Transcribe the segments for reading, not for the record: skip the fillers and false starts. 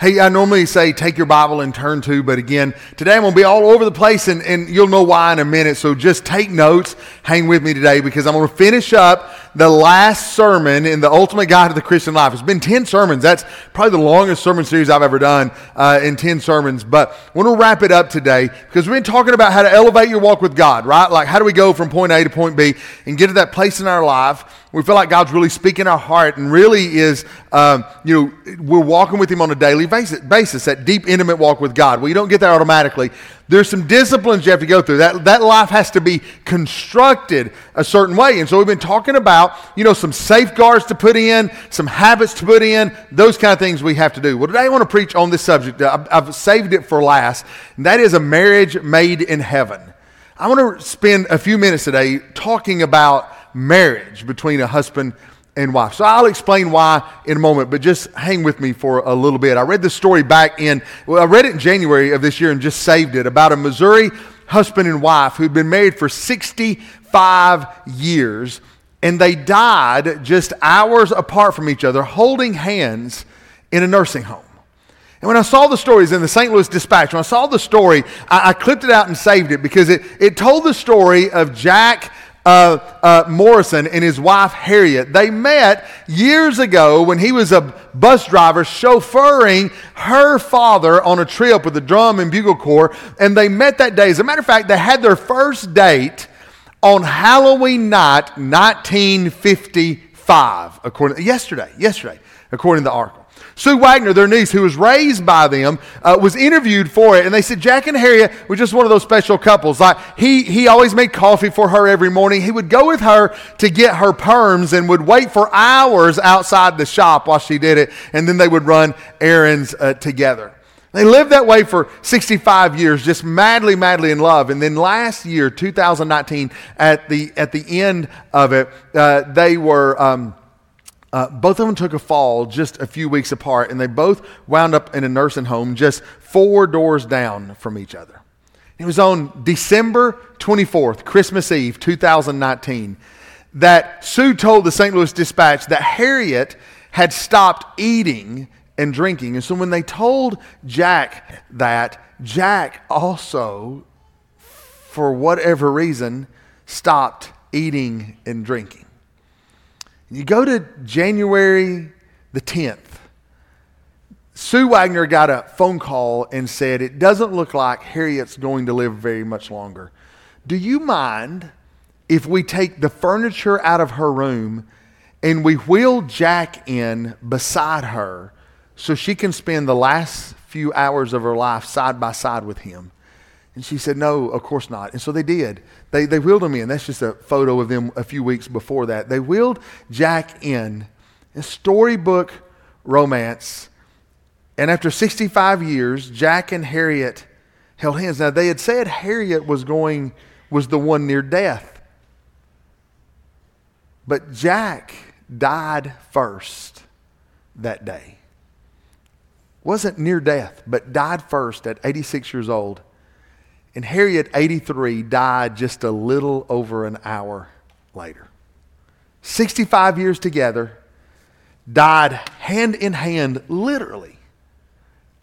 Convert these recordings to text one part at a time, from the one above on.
Hey, I normally say take your Bible and turn to, but again, today I'm going to be all over the place, and you'll know why in a minute, so just take notes, hang with me today, because I'm going to finish up the last sermon in the Ultimate Guide to the Christian Life. It's been 10 sermons. That's probably the longest sermon series I've ever done in 10 sermons, but I want to wrap it up today, because we've been talking about how to elevate your walk with God, right? Like, how do we go from point A to point B and get to that place in our life we feel like God's really speaking our heart and really is, we're walking with Him on a daily basis, that deep, intimate walk with God. Well, you don't get that automatically. There's some disciplines you have to go through. That life has to be constructed a certain way. And so we've been talking about, some safeguards to put in, some habits to put in, those kind of things we have to do. Well, today I want to preach on this subject. I've saved it for last, and that is a marriage made in heaven. I want to spend a few minutes today talking about marriage between a husband and wife. So I'll explain why in a moment, but just hang with me for a little bit. I read this story I read it in January of this year and just saved it, about a Missouri husband and wife who'd been married for 65 years, and they died just hours apart from each other, holding hands in a nursing home. And when I saw the stories in the St. Louis Dispatch, when I saw the story, I clipped it out and saved it, because it told the story of Jack Morrison and his wife Harriet. They met years ago when he was a bus driver chauffeuring her father on a trip with the drum and bugle corps, and they met that day. As a matter of fact, they had their first date on Halloween night, 1955, yesterday, according to the article. Sue Wagner, their niece, who was raised by them, was interviewed for it, and they said Jack and Harriet were just one of those special couples. Like, he always made coffee for her every morning. He would go with her to get her perms and would wait for hours outside the shop while she did it, and then they would run errands together. They lived that way for 65 years, just madly, madly in love. And then last year, 2019, at the end of it, they were. Both of them took a fall just a few weeks apart, and they both wound up in a nursing home just 4 doors down from each other. It was on December 24th, Christmas Eve, 2019, that Sue told the St. Louis Dispatch that Harriet had stopped eating and drinking. And so when they told Jack that, Jack also, for whatever reason, stopped eating and drinking. You go to January the 10th. Sue Wagner got a phone call and said, "It doesn't look like Harriet's going to live very much longer. Do you mind if we take the furniture out of her room and we wheel Jack in beside her so she can spend the last few hours of her life side by side with him?" And she said, "No, of course not." And so they did. They wheeled him in. That's just a photo of them a few weeks before that. They wheeled Jack in. A storybook romance. And after 65 years, Jack and Harriet held hands. Now, they had said Harriet was the one near death. But Jack died first that day. Wasn't near death, but died first at 86 years old. And Harriet, 83, died just a little over an hour later. 65 years together, died hand in hand, literally,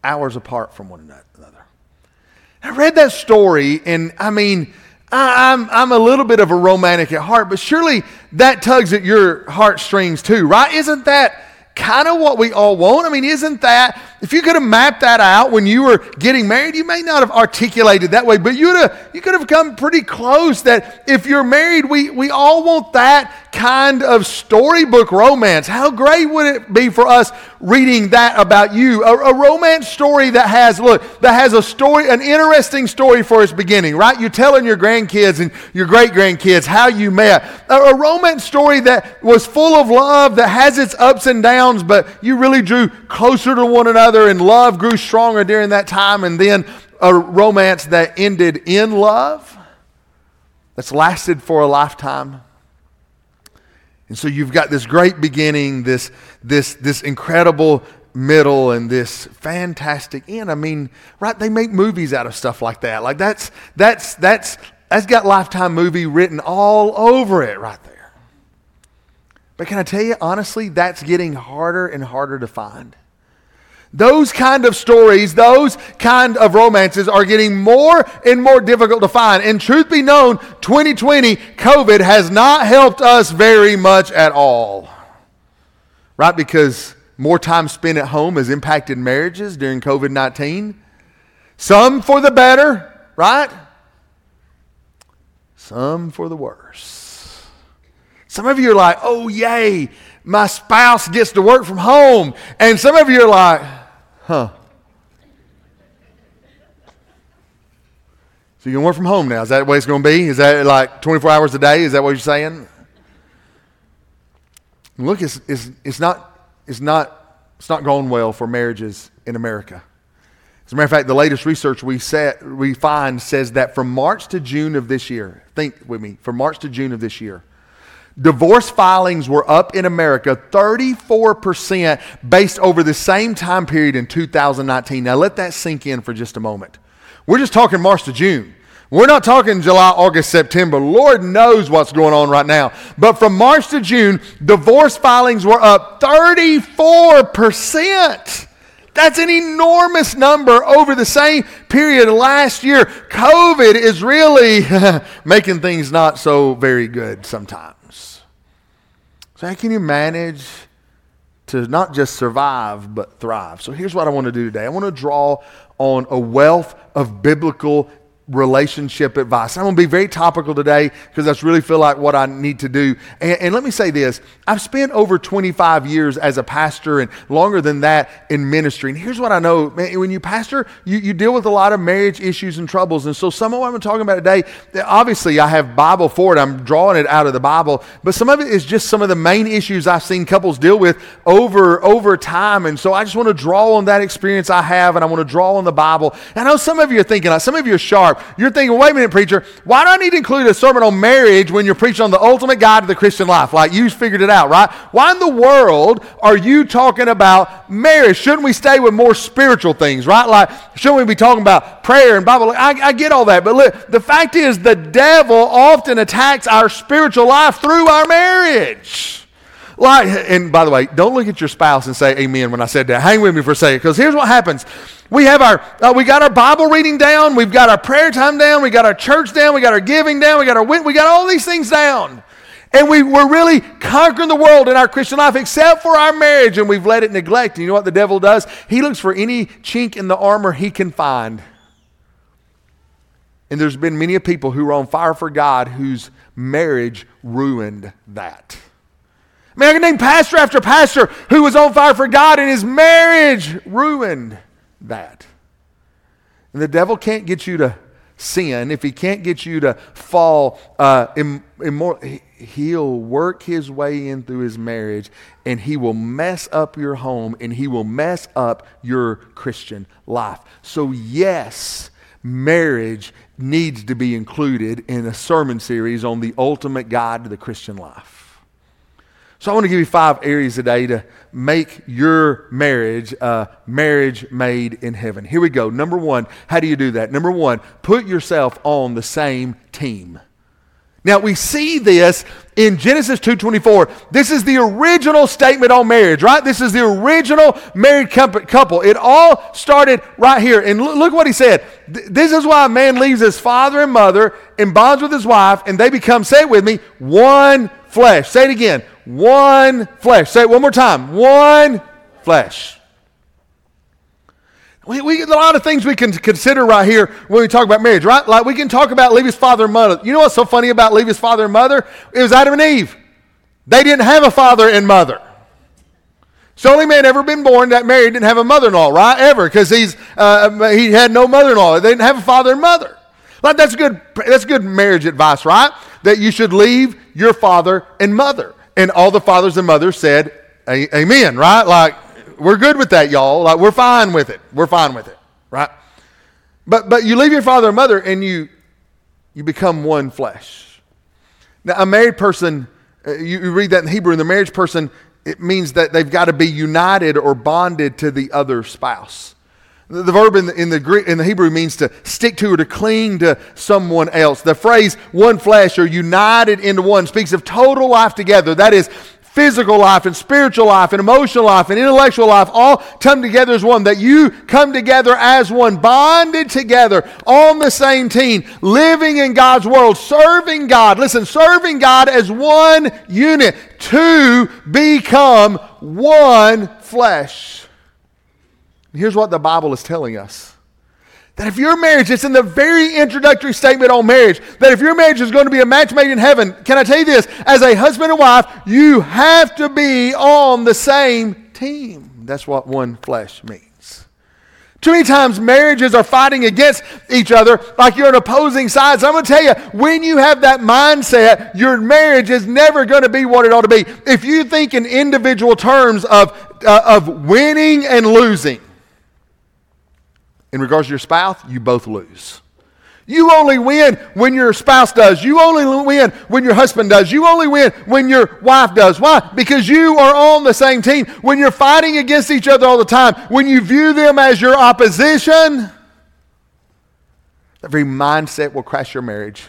hours apart from one another. I read that story, and I mean, I'm a little bit of a romantic at heart, but surely that tugs at your heartstrings too, right? Isn't that kind of what we all want? I mean, isn't that, if you could have mapped that out when you were getting married, you may not have articulated that way, but you could have come pretty close, that if you're married, we all want that kind of storybook romance. How great would it be for us reading that about you? A romance story that has a story, an interesting story for its beginning, right? You're telling your grandkids and your great-grandkids how you met. A romance story that was full of love, that has its ups and downs, but you really drew closer to one another, and love grew stronger during that time, and then a romance that ended in love, that's lasted for a lifetime. And so you've got this great beginning, this incredible middle, and this fantastic end. I mean, right? They make movies out of stuff like that. Like that's got Lifetime movie written all over it right there. But can I tell you, honestly, that's getting harder and harder to find. Those kind of stories, those kind of romances are getting more and more difficult to find. And truth be known, 2020, COVID has not helped us very much at all. Right? Because more time spent at home has impacted marriages during COVID-19. Some for the better, right? Some for the worse. Some of you are like, oh, yay, my spouse gets to work from home. And some of you are like, huh. So you can work from home now. Is that the way it's going to be? Is that like 24 hours a day? Is that what you're saying? Look, it's not going well for marriages in America. As a matter of fact, the latest research we find says that from March to June of this year, think with me, from March to June of this year, divorce filings were up in America 34% based over the same time period in 2019. Now let that sink in for just a moment. We're just talking March to June. We're not talking July, August, September. Lord knows what's going on right now. But from March to June, divorce filings were up 34%. That's an enormous number over the same period last year. COVID is really making things not so very good sometimes. So how can you manage to not just survive, but thrive? So here's what I want to do today. I want to draw on a wealth of biblical relationship advice. I'm going to be very topical today because I really feel like what I need to do. And let me say this. I've spent over 25 years as a pastor and longer than that in ministry. And here's what I know. Man, when you pastor, you deal with a lot of marriage issues and troubles. And so some of what I'm talking about today, obviously I have Bible for it. I'm drawing it out of the Bible. But some of it is just some of the main issues I've seen couples deal with over time. And so I just want to draw on that experience I have, and I want to draw on the Bible. And I know some of you are thinking, like, some of you are sharp. You're thinking, wait a minute, preacher, why do I need to include a sermon on marriage when you're preaching on the ultimate guide to the Christian life? Like, you figured it out, right? Why in the world are you talking about marriage? Shouldn't we stay with more spiritual things, right? Like, shouldn't we be talking about prayer and Bible? I get all that, but look, the fact is the devil often attacks our spiritual life through our marriage. Like, and by the way, don't look at your spouse and say amen when I said that. Hang with me for a second, because here's what happens. We have we got our Bible reading down. We've got our prayer time down. We got our church down. We got our giving down. We got all these things down. And we're really conquering the world in our Christian life, except for our marriage, and we've let it neglect. And you know what the devil does? He looks for any chink in the armor he can find. And there's been many people who are on fire for God whose marriage ruined that. I mean, I can name pastor after pastor who was on fire for God and his marriage ruined that. And the devil can't get you to sin. If he can't get you to fall immoral, he'll work his way in through his marriage, and he will mess up your home, and he will mess up your Christian life. So yes, marriage needs to be included in a sermon series on the ultimate guide to the Christian life. So I want to give you 5 areas today to make your marriage a marriage made in heaven. Here we go. Number 1, how do you do that? Number 1, put yourself on the same team. Now we see this in Genesis 2:24. This is the original statement on marriage, right? This is the original married couple. It all started right here. And look what he said. This is why a man leaves his father and mother and bonds with his wife, and they become, say it with me, one flesh. Say it again. One flesh. Say it one more time. One flesh. We a lot of things we can consider right here when we talk about marriage, right? Like, we can talk about leave his father and mother. You know what's so funny about leave his father and mother? It was Adam and Eve. They didn't have a father and mother. It's the only man ever been born that married didn't have a mother-in-law, right? Ever, because he had no mother-in-law. They didn't have a father and mother. Like, that's good marriage advice, right? That you should leave your father and mother. And all the fathers and mothers said, amen, right? Like, we're good with that, y'all. Like, we're fine with it. We're fine with it, right? But you leave your father and mother and you become one flesh. Now, a married person, you read that in Hebrew, and the marriage person, it means that they've got to be united or bonded to the other spouse. The verb in the Hebrew means to stick to or to cling to someone else. The phrase one flesh or united into one speaks of total life together. That is physical life and spiritual life and emotional life and intellectual life all come together as one. That you come together as one, bonded together on the same team, living in God's world, serving God. Listen, serving God as one unit to become one flesh. Here's what the Bible is telling us. That if your marriage, it's in the very introductory statement on marriage, that if your marriage is going to be a match made in heaven, can I tell you this? As a husband and wife, you have to be on the same team. That's what one flesh means. Too many times marriages are fighting against each other like you're on opposing sides. I'm going to tell you, when you have that mindset, your marriage is never going to be what it ought to be. If you think in individual terms of winning and losing, in regards to your spouse, you both lose. You only win when your spouse does. You only win when your husband does. You only win when your wife does. Why? Because you are on the same team. When you're fighting against each other all the time, when you view them as your opposition, that very mindset will crash your marriage.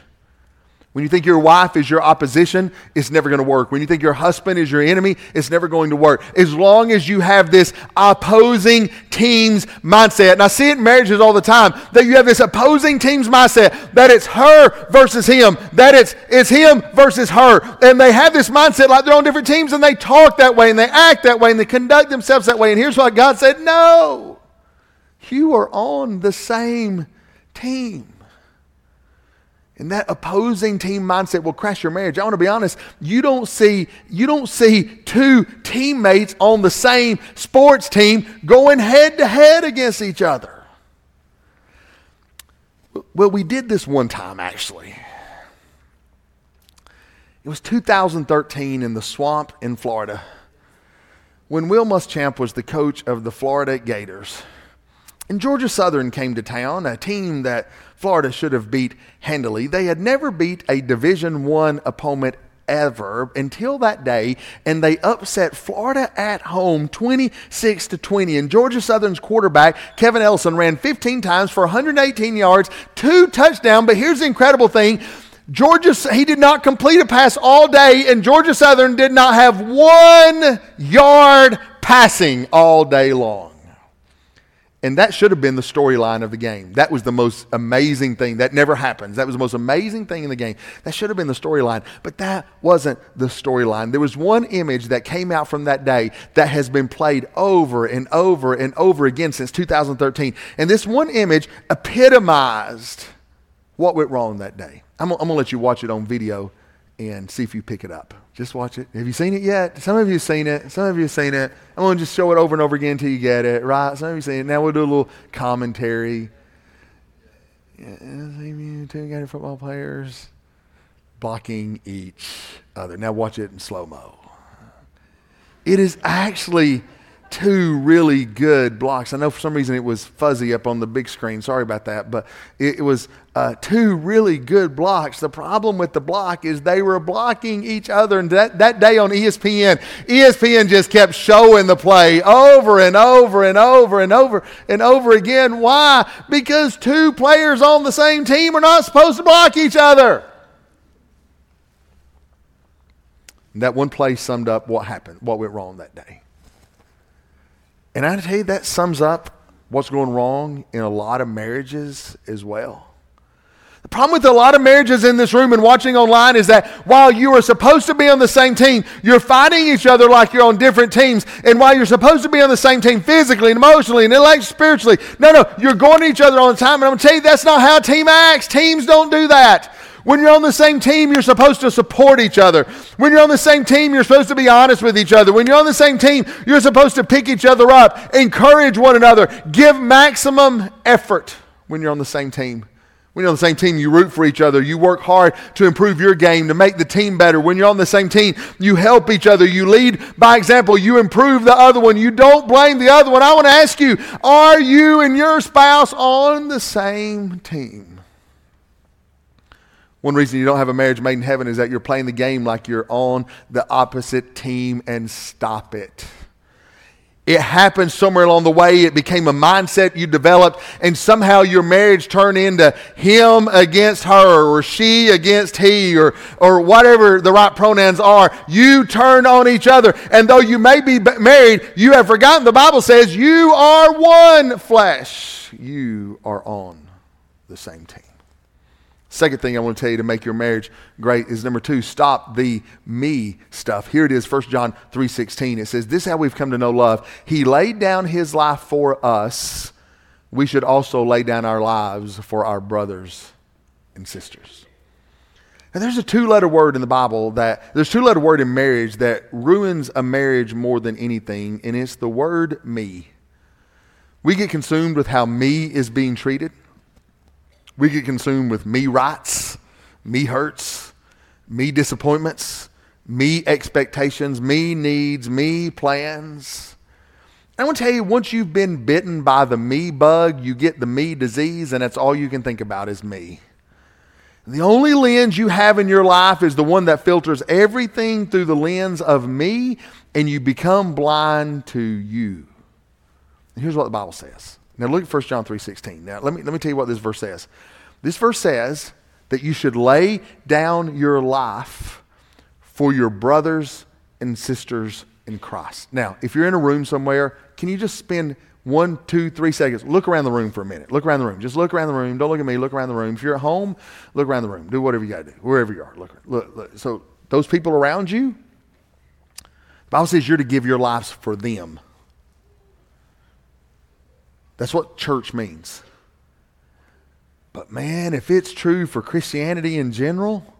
When you think your wife is your opposition, it's never going to work. When you think your husband is your enemy, it's never going to work. As long as you have this opposing team's mindset. And I see it in marriages all the time, that you have this opposing team's mindset, that it's her versus him, that it's him versus her. And they have this mindset like they're on different teams, and they talk that way, and they act that way, and they conduct themselves that way. And here's why God said, no, you are on the same team. And that opposing team mindset will crash your marriage. I want to be honest, you don't see two teammates on the same sports team going head to head against each other. Well, we did this one time, actually. It was 2013 in the swamp in Florida when Will Muschamp was the coach of the Florida Gators. And Georgia Southern came to town, a team that Florida should have beat handily. They had never beat a Division I opponent ever until that day, and they upset Florida at home 26-20. And Georgia Southern's quarterback, Kevin Ellison, ran 15 times for 118 yards, 2 touchdowns. But here's the incredible thing. He did not complete a pass all day, and Georgia Southern did not have 1 yard passing all day long. And that should have been the storyline of the game. That was the most amazing thing. That never happens. That was the most amazing thing in the game. That should have been the storyline. But that wasn't the storyline. There was one image that came out from that day that has been played over and over and over again since 2013. And this one image epitomized what went wrong that day. I'm going to let you watch it on video and see if you pick it up. Just watch it. Have you seen it yet? Some of you have seen it. Some of you have seen it. I'm going to just show it over and over again until you get it, right? Some of you have seen it. Now we'll do a little commentary. Yeah, two Gator football players blocking each other. Now watch it in slow-mo. It is actually 2 really good blocks. I know for some reason it was fuzzy up on the big screen. Sorry about that. But it was 2 really good blocks. The problem with the block is they were blocking each other. And that day on ESPN just kept showing the play over and over and over and over and over again. Why? Because 2 players on the same team are not supposed to block each other. And that one play summed up what happened, what went wrong that day. And I tell you, that sums up what's going wrong in a lot of marriages as well. The problem with a lot of marriages in this room and watching online is that while you are supposed to be on the same team, you're fighting each other like you're on different teams. And while you're supposed to be on the same team physically and emotionally and intellectually, spiritually, no, you're going to each other all the time. And I'm going to tell you, that's not how team acts. Teams don't do that. When you're on the same team, you're supposed to support each other. When you're on the same team, you're supposed to be honest with each other. When you're on the same team, you're supposed to pick each other up, encourage one another, give maximum effort when you're on the same team. When you're on the same team, you root for each other. You work hard to improve your game, to make the team better. When you're on the same team, you help each other. You lead by example. You improve the other one. You don't blame the other one. I want to ask you, are you and your spouse on the same team? One reason you don't have a marriage made in heaven is that you're playing the game like you're on the opposite team, and stop it. It happened somewhere along the way. It became a mindset you developed, and somehow your marriage turned into him against her, or she against he, or whatever the right pronouns are. You turned on each other, and though you may be married, you have forgotten the Bible says you are one flesh. You are on the same team. Second thing I want to tell you to make your marriage great is number two, stop the me stuff. Here it is, 1 John 3:16. It says, this is how we've come to know love. He laid down his life for us. We should also lay down our lives for our brothers and sisters. And there's a two-letter word in the Bible there's a two-letter word in marriage that ruins a marriage more than anything, and it's the word me. We get consumed with how me is being treated. We get consumed with me rights, me hurts, me disappointments, me expectations, me needs, me plans. I want to tell you, once you've been bitten by the me bug, you get the me disease, and that's all you can think about is me. The only lens you have in your life is the one that filters everything through the lens of me, and you become blind to you. And here's what the Bible says. Now look at 1 John 3:16. Now let me tell you what this verse says. This verse says that you should lay down your life for your brothers and sisters in Christ. Now, if you're in a room somewhere, can you just spend 1, 2, 3 seconds? Look around the room for a minute. Look around the room. Just look around the room. Don't look at me. Look around the room. If you're at home, look around the room. Do whatever you got to do, wherever you are. Look. So those people around you, the Bible says you're to give your lives for them. That's what church means. But man, if it's true for Christianity in general,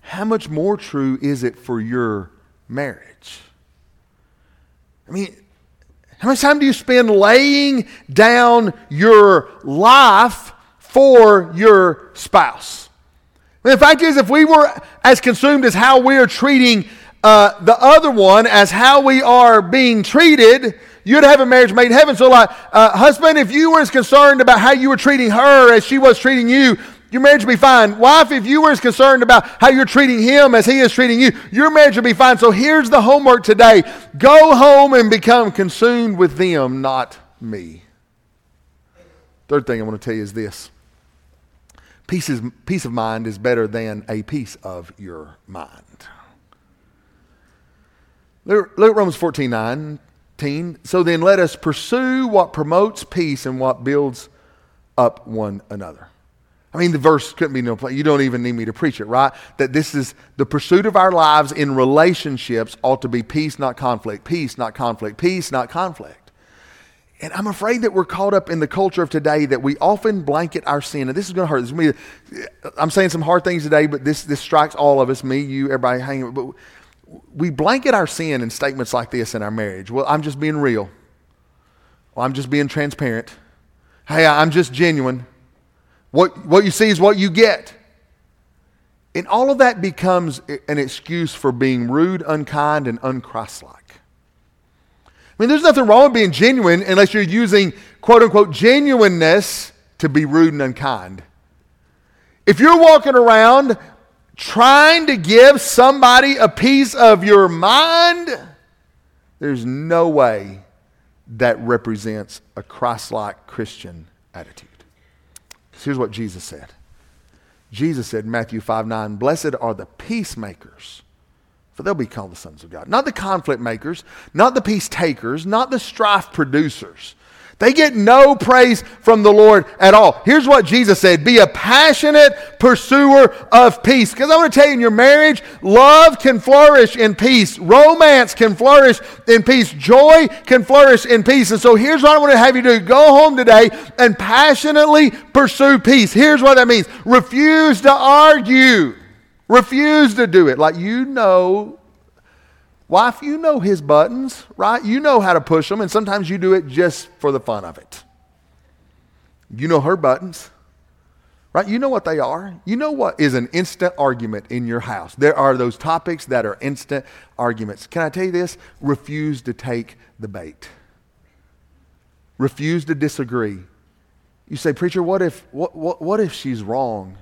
how much more true is it for your marriage? I mean, how much time do you spend laying down your life for your spouse? And the fact is, if we were as consumed as how we are treating the other one as how we are being treated, you'd have a marriage made in heaven. So like, husband, if you were as concerned about how you were treating her as she was treating you, your marriage would be fine. Wife, if you were as concerned about how you're treating him as he is treating you, your marriage would be fine. So here's the homework today. Go home and become consumed with them, not me. Third thing I want to tell you is this. Peace of mind is better than a piece of your mind. Look at Romans 14:9. So then let us pursue what promotes peace and what builds up one another. I mean, the verse couldn't be no place. You don't even need me to preach it, right? That this is the pursuit of our lives in relationships ought to be peace, not conflict, peace, not conflict, peace, not conflict. And I'm afraid that we're caught up in the culture of today that we often blanket our sin. And this is going to hurt. I'm saying some hard things today, but this strikes all of us, me, you, everybody hanging. But we blanket our sin in statements like this in our marriage. Well, I'm just being real. Well, I'm just being transparent. Hey, I'm just genuine. What you see is what you get. And all of that becomes an excuse for being rude, unkind, and unchristlike. I mean, there's nothing wrong with being genuine unless you're using, quote unquote, genuineness to be rude and unkind. If you're walking around trying to give somebody a piece of your mind, there's no way that represents a Christ-like Christian attitude. So here's what Jesus said. Jesus said in Matthew 5:9, "Blessed are the peacemakers, for they'll be called the sons of God." Not the conflict makers, not the peace takers, not the strife producers. They get no praise from the Lord at all. Here's what Jesus said. Be a passionate pursuer of peace. Because I want to tell you, in your marriage, love can flourish in peace. Romance can flourish in peace. Joy can flourish in peace. And so here's what I want to have you do. Go home today and passionately pursue peace. Here's what that means. Refuse to argue. Refuse to do it. Like, you know, wife, you know his buttons, right? You know how to push them, and sometimes you do it just for the fun of it. You know her buttons. Right? You know what they are. You know what is an instant argument in your house. There are those topics that are instant arguments. Can I tell you this? Refuse to take the bait. Refuse to disagree. You say, preacher, what if she's wrong?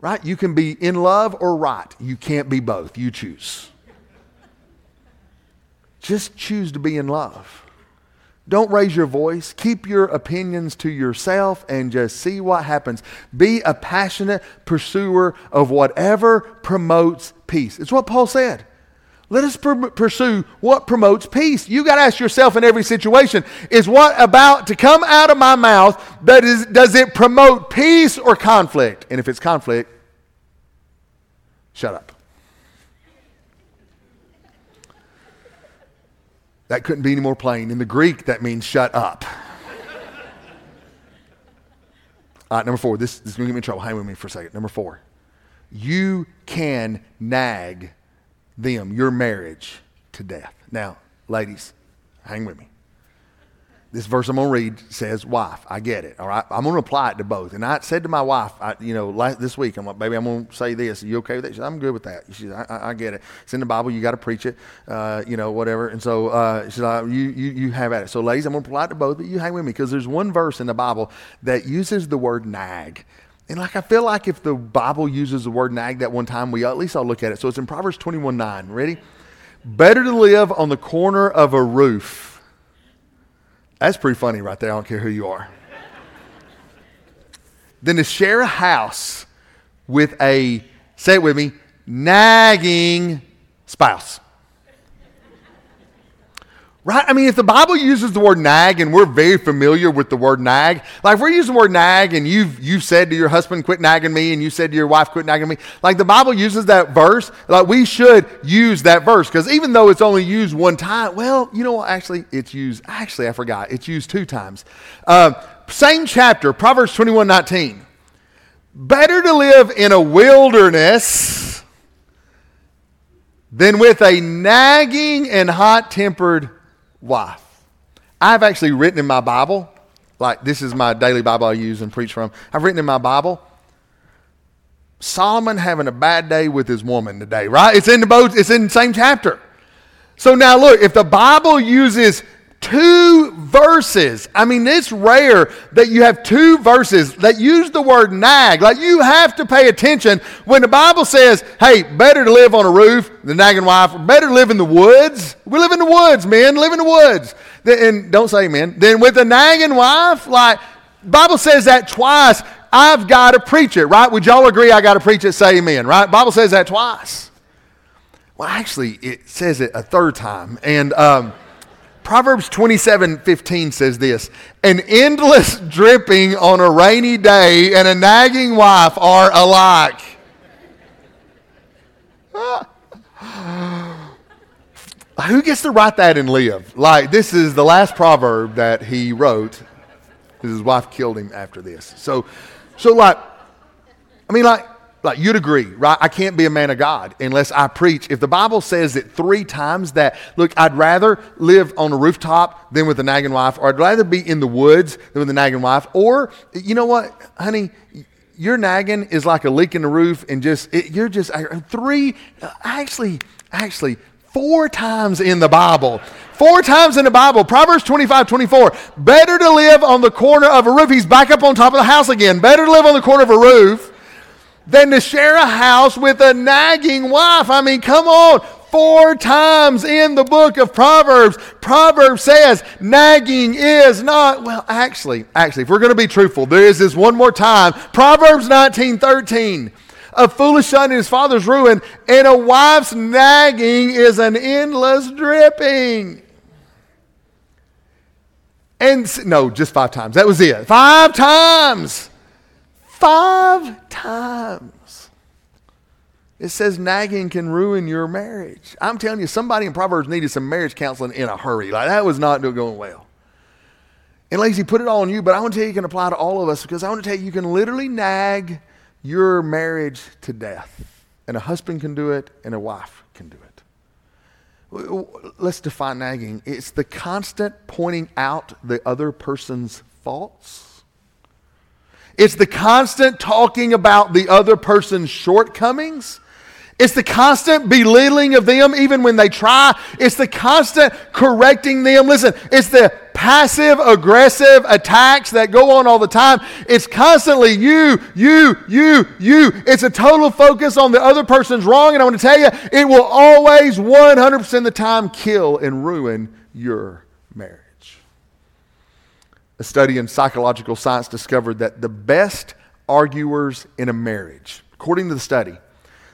Right? You can be in love or right. You can't be both. You choose. Just choose to be in love. Don't raise your voice. Keep your opinions to yourself and just see what happens. Be a passionate pursuer of whatever promotes peace. It's what Paul said. Let us pursue what promotes peace. You got to ask yourself in every situation, is what about to come out of my mouth, does it promote peace or conflict? And if it's conflict, shut up. That couldn't be any more plain. In the Greek, that means shut up. All right, number four. This is going to get me in trouble. Hang with me for a second. Number four. You can nag them, your marriage, to death. Now, ladies, hang with me. This verse I'm going to read says wife. I get it. All right. I'm going to apply it to both. And I said to my wife, this week, I'm like, baby, I'm going to say this. Are you okay with that? She said, I'm good with that. She said, I get it. It's in the Bible. You got to preach it, whatever. And so she said, you have at it. So ladies, I'm going to apply it to both, but you hang with me because there's one verse in the Bible that uses the word nag. And I feel like if the Bible uses the word nag that one time, we at least all look at it. So it's in Proverbs 21:9. Ready? Better to live on the corner of a roof. That's pretty funny right there. I don't care who you are. Than to share a house with a, say it with me, nagging spouse. Right? I mean, if the Bible uses the word nag, and we're very familiar with the word nag, like if we're using the word nag and you've said to your husband, quit nagging me, and you said to your wife, quit nagging me, like the Bible uses that verse, like we should use that verse, because even though it's only used one time, well, you know what, it's used two times. Same chapter, Proverbs 21:19. Better to live in a wilderness than with a nagging and hot-tempered wife. I've actually written in my Bible, like this is my daily Bible I use and preach from. I've written in my Bible, Solomon having a bad day with his woman today, right? It's in the same chapter. So now look, if the Bible uses two verses, I mean, it's rare that you have two verses that use the word nag. Like, you have to pay attention when the Bible says, hey, better to live on a roof, the nagging wife, better live in the woods. We live in the woods, men, live in the woods. And don't say amen. Then with the nagging wife, like, the Bible says that twice. I've got to preach it, right? Would y'all agree I got to preach it? Say amen, right? The Bible says that twice. Well, actually, it says it a third time. And, Proverbs 27:15 says this, an endless dripping on a rainy day and a nagging wife are alike. Who gets to write that and live? Like, this is the last proverb that he wrote, because his wife killed him after this. So you'd agree, right? I can't be a man of God unless I preach. If the Bible says it three times that, look, I'd rather live on a rooftop than with a nagging wife, or I'd rather be in the woods than with a nagging wife, or you know what, honey, your nagging is like a leak in the roof, and four times in the Bible. Four times in the Bible. Proverbs 25:24. Better to live on the corner of a roof. He's back up on top of the house again. Better to live on the corner of a roof than to share a house with a nagging wife. I mean, come on. Four times in the book of Proverbs. Proverbs says nagging is not, well, actually, if we're going to be truthful, there is this one more time. Proverbs 19:13. A foolish son in his father's ruin, and a wife's nagging is an endless dripping. And no, just five times. That was it. Five times. Five times. It says nagging can ruin your marriage. I'm telling you, somebody in Proverbs needed some marriage counseling in a hurry. Like, that was not going well. And ladies, he put it all on you, but I want to tell you it can apply to all of us, because I want to tell you, you can literally nag your marriage to death. And a husband can do it, and a wife can do it. Let's define nagging. It's the constant pointing out the other person's faults. It's the constant talking about the other person's shortcomings. It's the constant belittling of them even when they try. It's the constant correcting them. Listen, it's the passive aggressive attacks that go on all the time. It's constantly you. It's a total focus on the other person's wrong. And I want to tell you, it will always 100% of the time kill and ruin your marriage. A study in psychological science discovered that the best arguers in a marriage, according to the study,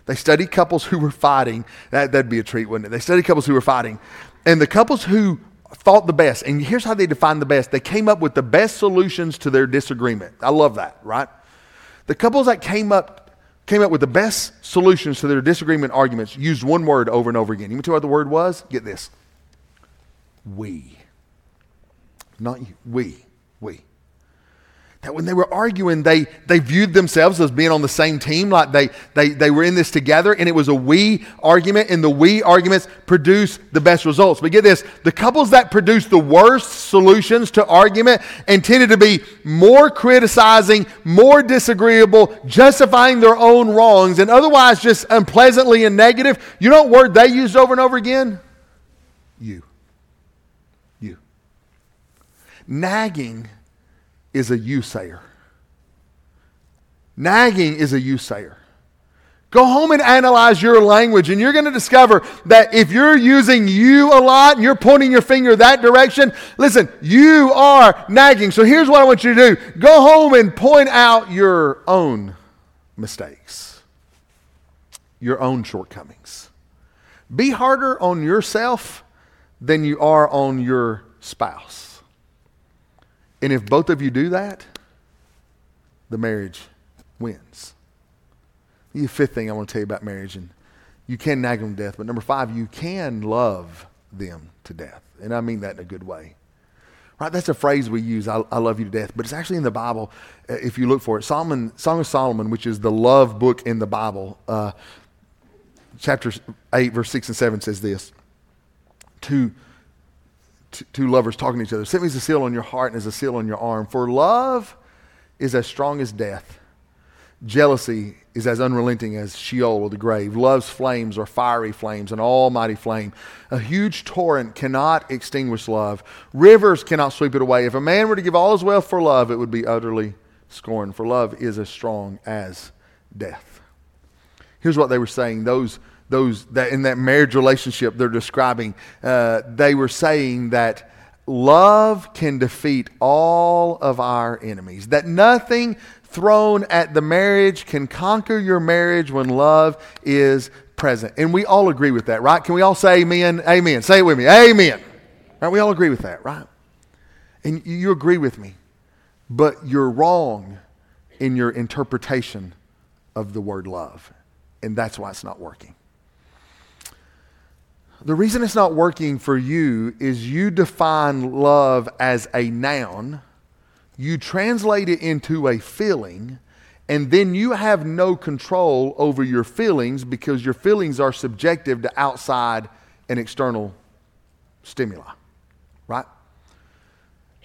they studied couples who were fighting. That'd be a treat, wouldn't it? They studied couples who were fighting. And the couples who fought the best, and here's how they defined the best. They came up with the best solutions to their disagreement. I love that, right? The couples that came up with the best solutions to their disagreement arguments used one word over and over again. You want to know what the word was? Get this. We. Not you. We. We. That when they were arguing, they viewed themselves as being on the same team, like they were in this together, and it was a we argument, and the we arguments produce the best results. But get this, the couples that produced the worst solutions to argument and tended to be more criticizing, more disagreeable, justifying their own wrongs, and otherwise just unpleasantly and negative. You know what word they used over and over again? You. Nagging is a you sayer. Nagging is a you sayer. Go home and analyze your language, and you're going to discover that if you're using you a lot and you're pointing your finger that direction, listen, you are nagging. So here's what I want you to do. Go home and point out your own mistakes, your own shortcomings. Be harder on yourself than you are on your spouse. And if both of you do that, the marriage wins. The fifth thing I want to tell you about marriage, and you can nag them to death, but number 5, you can love them to death. And I mean that in a good way. Right? That's a phrase we use, I love you to death, but it's actually in the Bible, if you look for it. Song of Solomon, which is the love book in the Bible, chapter 8, verse 6 and 7 says this, two lovers talking to each other. Set me as a seal on your heart and as a seal on your arm. For love is as strong as death. Jealousy is as unrelenting as Sheol or the grave. Love's flames are fiery flames, an almighty flame. A huge torrent cannot extinguish love. Rivers cannot sweep it away. If a man were to give all his wealth for love, it would be utterly scorned. For love is as strong as death. Here's what they were saying. Those that in that marriage relationship they're describing, they were saying that love can defeat all of our enemies, that nothing thrown at the marriage can conquer your marriage when love is present. And we all agree with that, right? Can we all say amen? Amen. Say it with me. Amen. Right? We all agree with that, right? And you agree with me, but you're wrong in your interpretation of the word love. And that's why it's not working. The reason it's not working for you is you define love as a noun, you translate it into a feeling, and then you have no control over your feelings because your feelings are subjective to outside and external stimuli, right?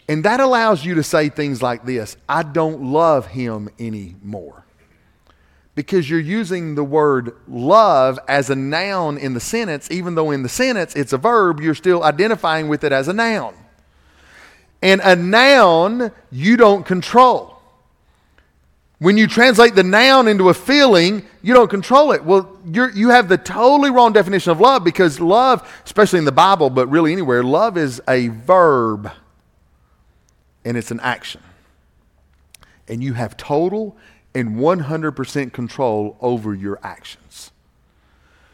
And that allows you to say things like this, I don't love him anymore. Because you're using the word love as a noun in the sentence, even though in the sentence it's a verb, you're still identifying with it as a noun. And a noun you don't control. When you translate the noun into a feeling, you don't control it. Well, you have the totally wrong definition of love because love, especially in the Bible, but really anywhere, love is a verb and it's an action. And you have total and 100% control over your actions.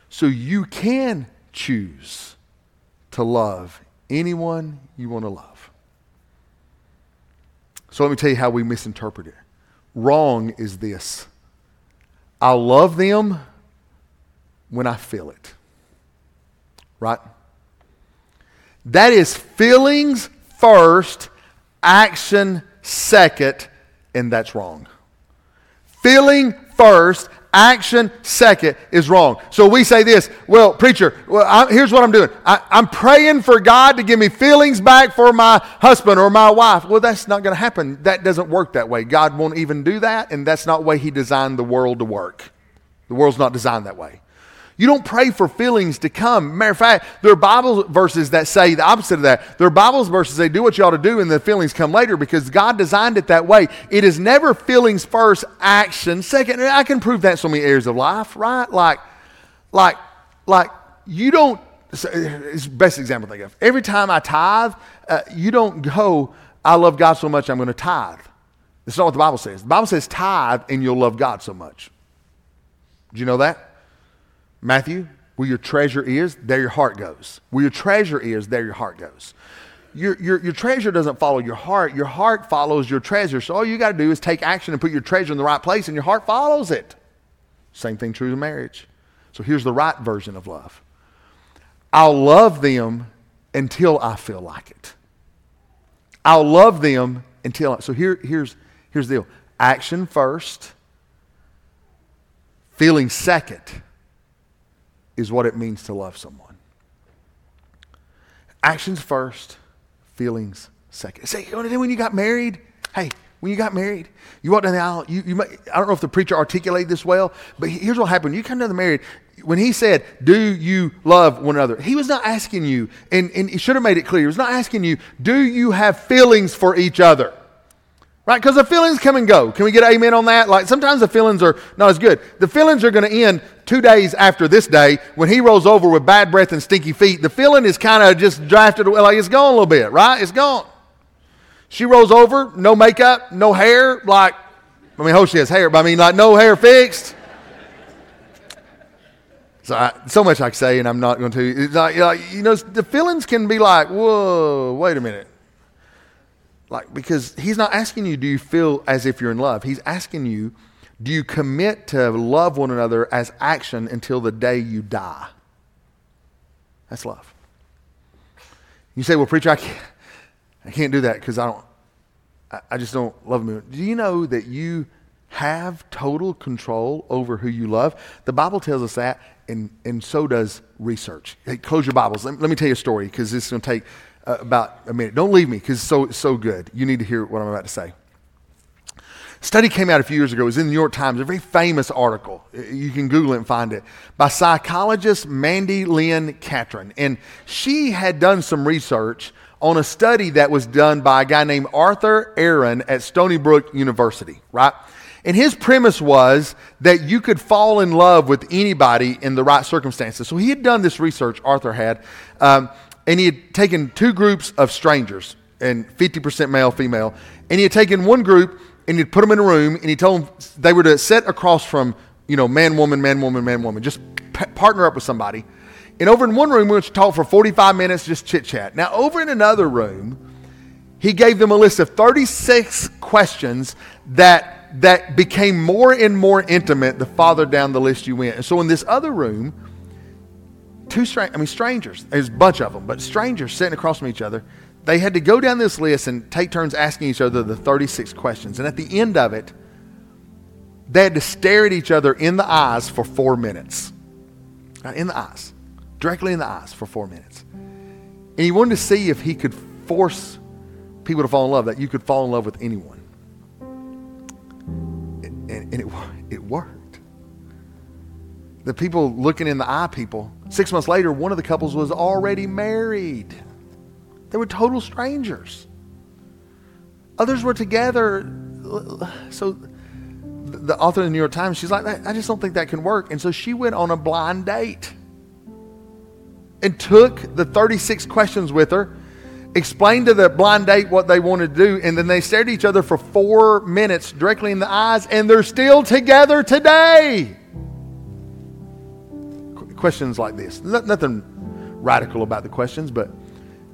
So you can choose to love anyone you want to love. So let me tell you how we misinterpret it. Wrong is this. I love them when I feel it. Right? That is feelings first, action second, and that's wrong. Feeling first, Action second is wrong. So we say this, well, preacher, here's what I'm doing. I'm praying for God to give me feelings back for my husband or my wife. Well, that's not going to happen. That doesn't work that way. God won't even do that, and that's not the way he designed the world to work. The world's not designed that way. You don't pray for feelings to come. Matter of fact, there are Bible verses that say the opposite of that. There are Bible verses that say, do what you ought to do and the feelings come later, because God designed it that way. It is never feelings first, action second. And I can prove that in so many areas of life, right? Like you don't, it's the best example I think of. Every time I tithe, you don't go, I love God so much I'm going to tithe. That's not what the Bible says. The Bible says tithe and you'll love God so much. Do you know that? Matthew, where your treasure is, there your heart goes. Where your treasure is, there your heart goes. Your treasure doesn't follow your heart. Your heart follows your treasure. So all you got to do is take action and put your treasure in the right place, and your heart follows it. Same thing true in marriage. So here's the right version of love. I'll love them until I feel like it. I'll love them until I... So here's the deal. Action first, feeling second, is what it means to love someone. Actions first, feelings second. Say, when you got married, you walk down the aisle, I don't know if the preacher articulated this well, but here's what happened. You come down the married, when he said, do you love one another? He was not asking you, and he should have made it clear, he was not asking you, do you have feelings for each other? Right? Because the feelings come and go. Can we get an amen on that? Like sometimes the feelings are not as good. The feelings are going to end 2 days after this day when he rolls over with bad breath and stinky feet. The feeling is kind of just drafted away. Like it's gone a little bit, right? It's gone. She rolls over, no makeup, no hair. Like, I hope she has hair, but no hair fixed. So much I can say, and I'm not going to. It's the feelings can be like, whoa, wait a minute. Like, because he's not asking you, do you feel as if you're in love? He's asking you, do you commit to love one another as action until the day you die? That's love. You say, well, preacher, I can't do that because I just don't love him. Do you know that you have total control over who you love? The Bible tells us that, and so does research. Hey, close your Bibles. Let me tell you a story, because this is going to take... about a minute. Don't leave me, because it's so good. You need to hear what I'm about to say. Study came out a few years ago. It was in the New York Times, a very famous article. You can Google it and find it. By psychologist Mandy Lynn Catron. And she had done some research on a study that was done by a guy named Arthur Aaron at Stony Brook University, right? And his premise was that you could fall in love with anybody in the right circumstances. So he had done this research, Arthur had, and he had taken two groups of strangers, and 50% male, female. And he had taken one group, and he'd put them in a room, and he told them they were to sit across from, man, woman, man, woman, man, woman. Just partner up with somebody. And over in one room, we went to talk for 45 minutes, just chit-chat. Now, over in another room, he gave them a list of 36 questions that became more and more intimate the farther down the list you went. And so in this other room... strangers, there's a bunch of them, but strangers sitting across from each other, they had to go down this list and take turns asking each other the 36 questions. And at the end of it, they had to stare at each other in the eyes for 4 minutes. Right, in the eyes. Directly in the eyes for 4 minutes. And he wanted to see if he could force people to fall in love, that you could fall in love with anyone. And it worked. The people looking in the eye, 6 months later, one of the couples was already married. They were total strangers. Others were together. So the author of the New York Times, she's like, I just don't think that can work. And so she went on a blind date and took the 36 questions with her, explained to the blind date what they wanted to do, and then they stared at each other for 4 minutes directly in the eyes, and they're still together today. Questions like this. Nothing radical about the questions, but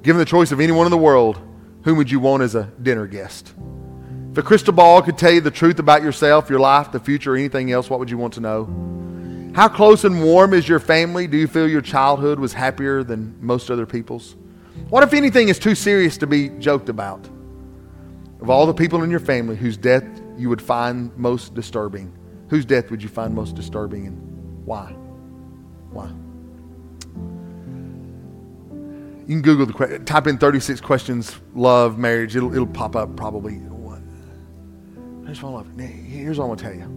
given the choice of anyone in the world, whom would you want as a dinner guest? If a crystal ball could tell you the truth about yourself, your life, the future, or anything else, what would you want to know? How close and warm is your family? Do you feel your childhood was happier than most other people's? What if anything is too serious to be joked about? Of all the people in your family whose death you would find most disturbing, Whose death would you find most disturbing and why? Why? You can Google the question. Type in 36 questions, love, marriage. It'll pop up probably. Here's what I love. Here's what I'm going to tell you.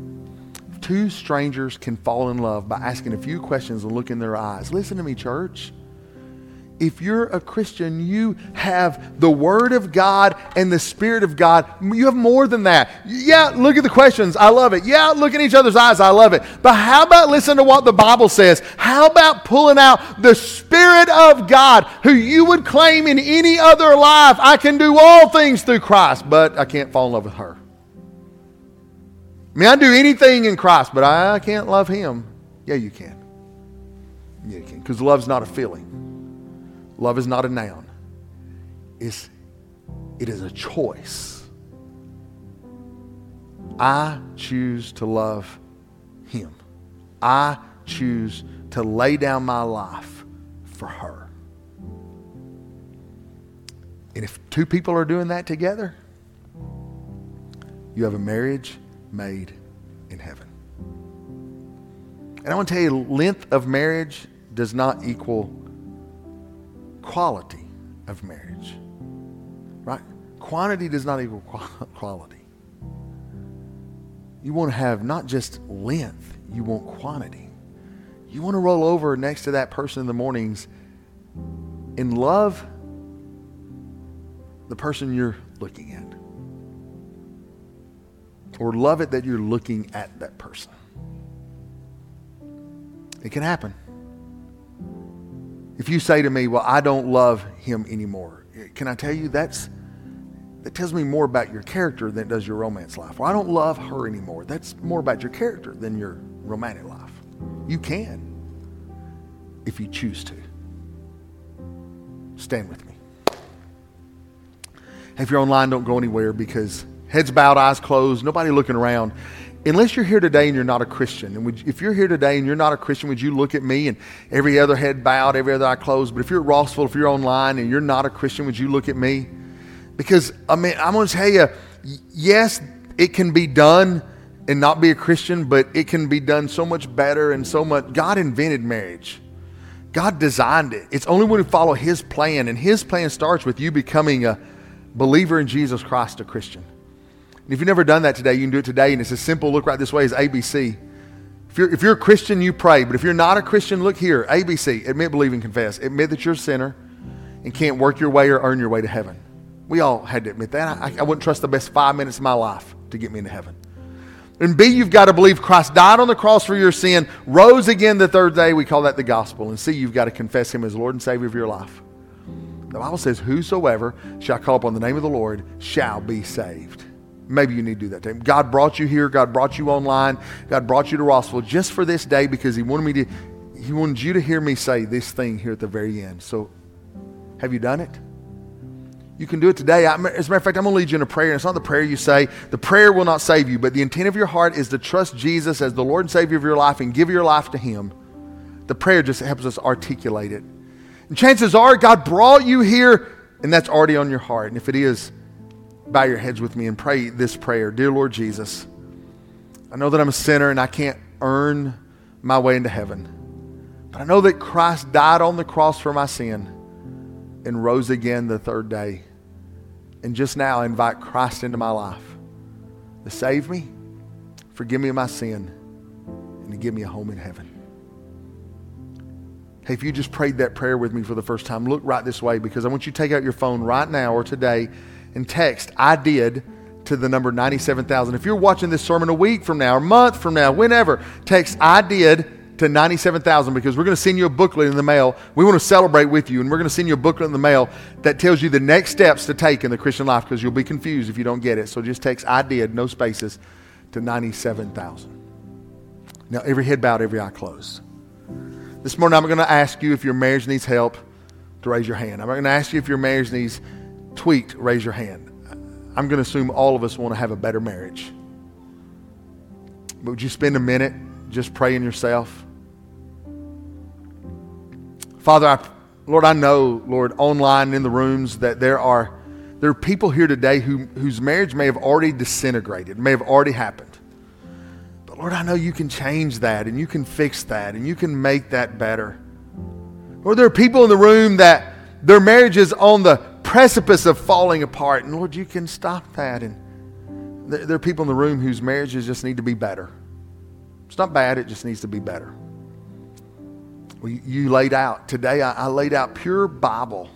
Two strangers can fall in love by asking a few questions and look in their eyes. Listen to me, church. If you're a Christian, you have the Word of God and the Spirit of God. You have more than that. Yeah, look at the questions. I love it. Yeah, look in each other's eyes. I love it. But how about listen to what the Bible says? How about pulling out the Spirit of God, who you would claim in any other life? I can do all things through Christ, but I can't fall in love with her. I mean, I do anything in Christ, but I can't love him. Yeah, you can. Yeah, you can. Because love's not a feeling. Love is not a noun. It is a choice. I choose to love him. I choose to lay down my life for her. And if two people are doing that together, you have a marriage made in heaven. And I want to tell you, length of marriage does not equal quality of marriage. Right? Quantity does not equal quality. You want to have not just length, you want quantity. You want to roll over next to that person in the mornings and love the person you're looking at. Or love it that you're looking at that person. It can happen. If you say to me, well, I don't love him anymore. Can I tell you, that tells me more about your character than it does your romance life. Well, I don't love her anymore. That's more about your character than your romantic life. You can, if you choose to. Stand with me. If you're online, don't go anywhere, because heads bowed, eyes closed, nobody looking around. Unless you're here today and you're not a Christian. And if you're here today and you're not a Christian, would you look at me? And every other head bowed, every other eye closed. But if you're at Rossville, if you're online and you're not a Christian, would you look at me? Because, I mean, I'm going to tell you, yes, it can be done and not be a Christian, but it can be done so much better and so much. God invented marriage. God designed it. It's only when we follow his plan. And his plan starts with you becoming a believer in Jesus Christ, a Christian. And if you've never done that today, you can do it today. And it's as simple, look right this way, as ABC. If you're a Christian, you pray. But if you're not a Christian, look here. ABC, admit, believe, and confess. Admit that you're a sinner and can't work your way or earn your way to heaven. We all had to admit that. I wouldn't trust the best 5 minutes of my life to get me into heaven. And B, you've got to believe Christ died on the cross for your sin, rose again the third day. We call that the gospel. And C, you've got to confess him as Lord and Savior of your life. The Bible says, whosoever shall call upon the name of the Lord shall be saved. Maybe you need to do that today. God brought you here. God brought you online. God brought you to Rossville just for this day, because He wanted you to hear me say this thing here at the very end. So, have you done it? You can do it today. As a matter of fact, I'm going to lead you in a prayer. And it's not the prayer you say. The prayer will not save you. But the intent of your heart is to trust Jesus as the Lord and Savior of your life and give your life to Him. The prayer just helps us articulate it. And chances are God brought you here and that's already on your heart. And if it is, bow your heads with me and pray this prayer. Dear Lord Jesus, I know that I'm a sinner and I can't earn my way into heaven. But I know that Christ died on the cross for my sin and rose again the third day. And just now I invite Christ into my life to save me, forgive me of my sin, and to give me a home in heaven. Hey, if you just prayed that prayer with me for the first time, look right this way, because I want you to take out your phone right now or today and text I did to the number 97,000. If you're watching this sermon a week from now, or a month from now, whenever, text I did to 97,000, because we're going to send you a booklet in the mail. We want to celebrate with you, and we're going to send you a booklet in the mail that tells you the next steps to take in the Christian life, because you'll be confused if you don't get it. So just text I did, no spaces, to 97,000. Now, every head bowed, every eye closed. This morning, I'm going to ask you if your marriage needs help to raise your hand. I'm going to ask you if your marriage needs tweaked, raise your hand. I'm going to assume all of us want to have a better marriage. But would you spend a minute just praying yourself? Father, Lord, I know, online in the rooms that there are people here today whose marriage may have already disintegrated, may have already happened. But Lord, I know you can change that and you can fix that and you can make that better. Lord, there are people in the room that their marriage is on the precipice of falling apart. And Lord, you can stop that. And there are people in the room whose marriages just need to be better. It's not bad, it just needs to be better. Well, you laid out, today I laid out pure Bible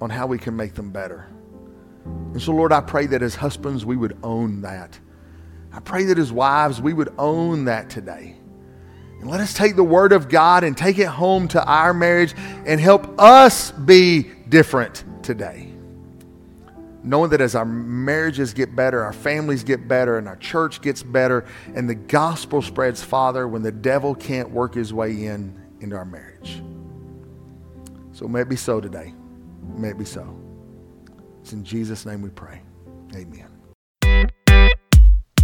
on how we can make them better. And so Lord, I pray that as husbands, we would own that. I pray that as wives, we would own that today. And let us take the word of God and take it home to our marriage and help us be different today. Knowing that as our marriages get better, our families get better, and our church gets better, and the gospel spreads, Father, when the devil can't work his way into our marriage. So may it be so today. May it be so. It's in Jesus' name we pray. Amen.